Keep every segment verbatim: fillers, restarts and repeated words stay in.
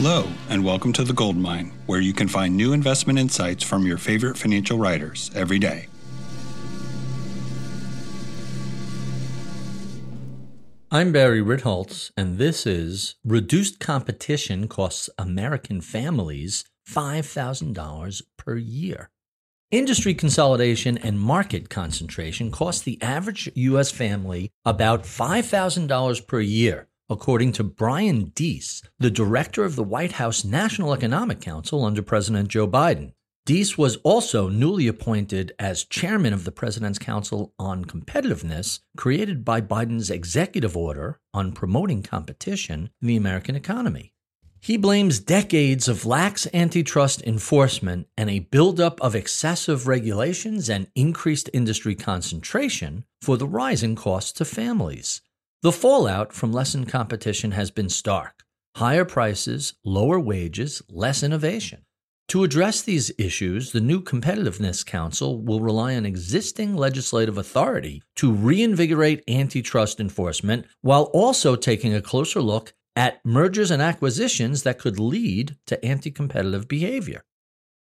Hello, and welcome to The Goldmine, where you can find new investment insights from your favorite financial writers every day. I'm Barry Ritholtz, and this is Reduced Competition Costs American Families five thousand dollars per Year. Industry consolidation and market concentration cost the average U S family about five thousand dollars per year, according to Brian Deese, the director of the White House National Economic Council under President Joe Biden. Deese was also newly appointed as chairman of the President's Council on Competitiveness, created by Biden's executive order on promoting competition in the American economy. He blames decades of lax antitrust enforcement and a buildup of excessive regulations and increased industry concentration for the rise in costs to families. The fallout from lessened competition has been stark. Higher prices, lower wages, less innovation. To address these issues, the new Competitiveness Council will rely on existing legislative authority to reinvigorate antitrust enforcement while also taking a closer look at mergers and acquisitions that could lead to anti-competitive behavior.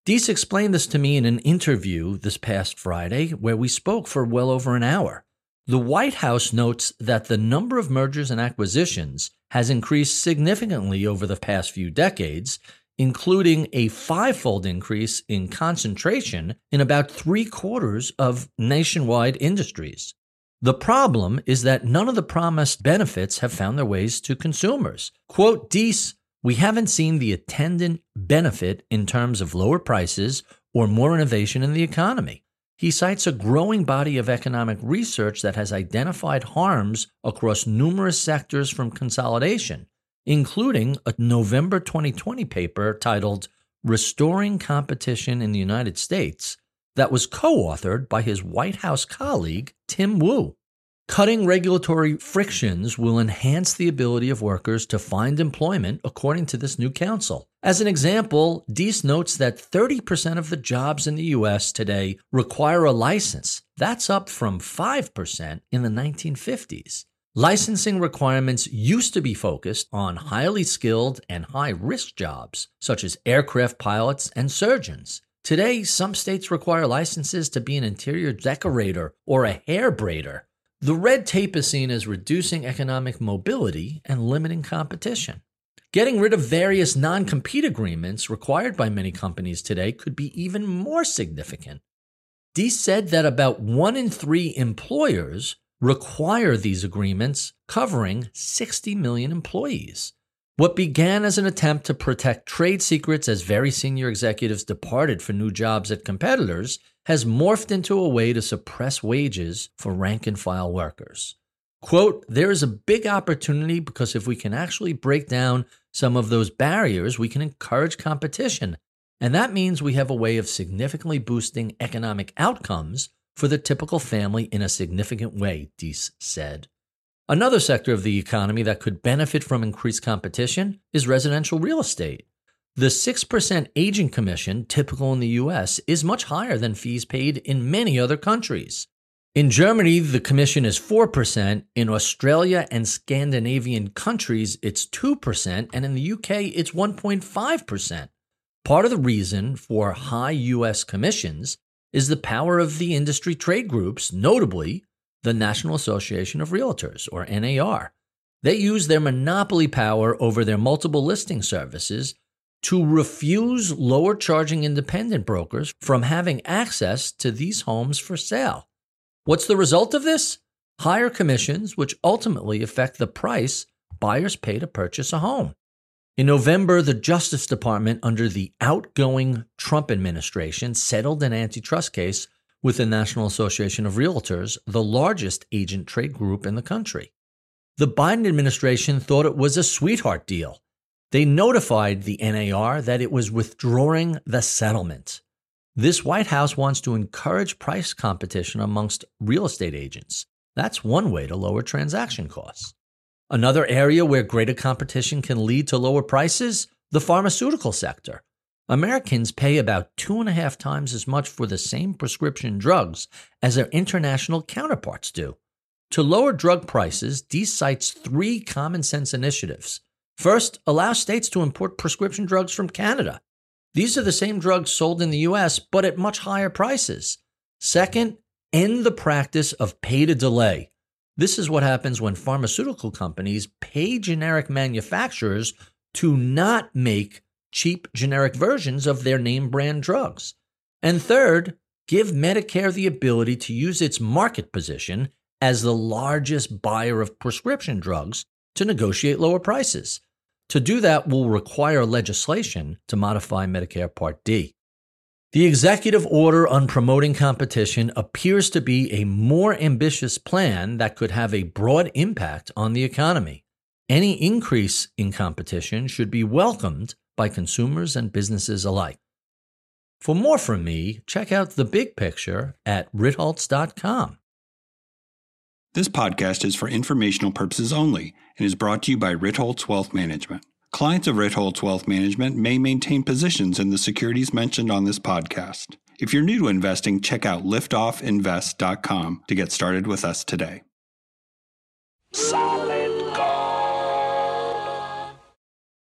Deese explained this to me in an interview this past Friday where we spoke for well over an hour. The White House notes that the number of mergers and acquisitions has increased significantly over the past few decades, including a five-fold increase in concentration in about three-quarters of nationwide industries. The problem is that none of the promised benefits have found their ways to consumers. Quote Deese, "We haven't seen the attendant benefit in terms of lower prices or more innovation in the economy." He cites a growing body of economic research that has identified harms across numerous sectors from consolidation, including a November twenty twenty paper titled Restoring Competition in the United States that was co-authored by his White House colleague, Tim Wu. Cutting regulatory frictions will enhance the ability of workers to find employment, according to this new council. As an example, Deese notes that thirty percent of the jobs in the U S today require a license. That's up from five percent in the nineteen fifties. Licensing requirements used to be focused on highly skilled and high-risk jobs, such as aircraft pilots and surgeons. Today, some states require licenses to be an interior decorator or a hair braider. The red tape is seen as reducing economic mobility and limiting competition. Getting rid of various non-compete agreements required by many companies today could be even more significant. Deese said that about one in three employers require these agreements covering sixty million employees. What began as an attempt to protect trade secrets as very senior executives departed for new jobs at competitors has morphed into a way to suppress wages for rank-and-file workers. Quote, "There is a big opportunity because if we can actually break down some of those barriers, we can encourage competition. And that means we have a way of significantly boosting economic outcomes for the typical family in a significant way," Deese said. Another sector of the economy that could benefit from increased competition is residential real estate. The six percent agent commission, typical in the U S, is much higher than fees paid in many other countries. In Germany, the commission is four percent. In Australia and Scandinavian countries, it's two percent. And in the U K, it's one point five percent. Part of the reason for high U S commissions is the power of the industry trade groups, notably the National Association of Realtors, or N A R. They use their monopoly power over their multiple listing services to refuse lower-charging independent brokers from having access to these homes for sale. What's the result of this? Higher commissions, which ultimately affect the price buyers pay to purchase a home. In November, the Justice Department under the outgoing Trump administration settled an antitrust case with the National Association of Realtors, the largest agent trade group in the country. The Biden administration thought it was a sweetheart deal. They notified the N A R that it was withdrawing the settlement. This White House wants to encourage price competition amongst real estate agents. That's one way to lower transaction costs. Another area where greater competition can lead to lower prices, the pharmaceutical sector. Americans pay about two and a half times as much for the same prescription drugs as their international counterparts do. To lower drug prices, Deese cites three common sense initiatives. First, allow states to import prescription drugs from Canada. These are the same drugs sold in the U S, but at much higher prices. Second, end the practice of pay to delay. This is what happens when pharmaceutical companies pay generic manufacturers to not make cheap generic versions of their name brand drugs. And third, give Medicare the ability to use its market position as the largest buyer of prescription drugs to negotiate lower prices. To do that will require legislation to modify Medicare Part D. The executive order on promoting competition appears to be a more ambitious plan that could have a broad impact on the economy. Any increase in competition should be welcomed by consumers and businesses alike. For more from me, check out The Big Picture at Ritholtz dot com. This podcast is for informational purposes only and is brought to you by Ritholtz Wealth Management. Clients of Ritholtz Wealth Management may maintain positions in the securities mentioned on this podcast. If you're new to investing, check out lift off invest dot com to get started with us today. Solid gold.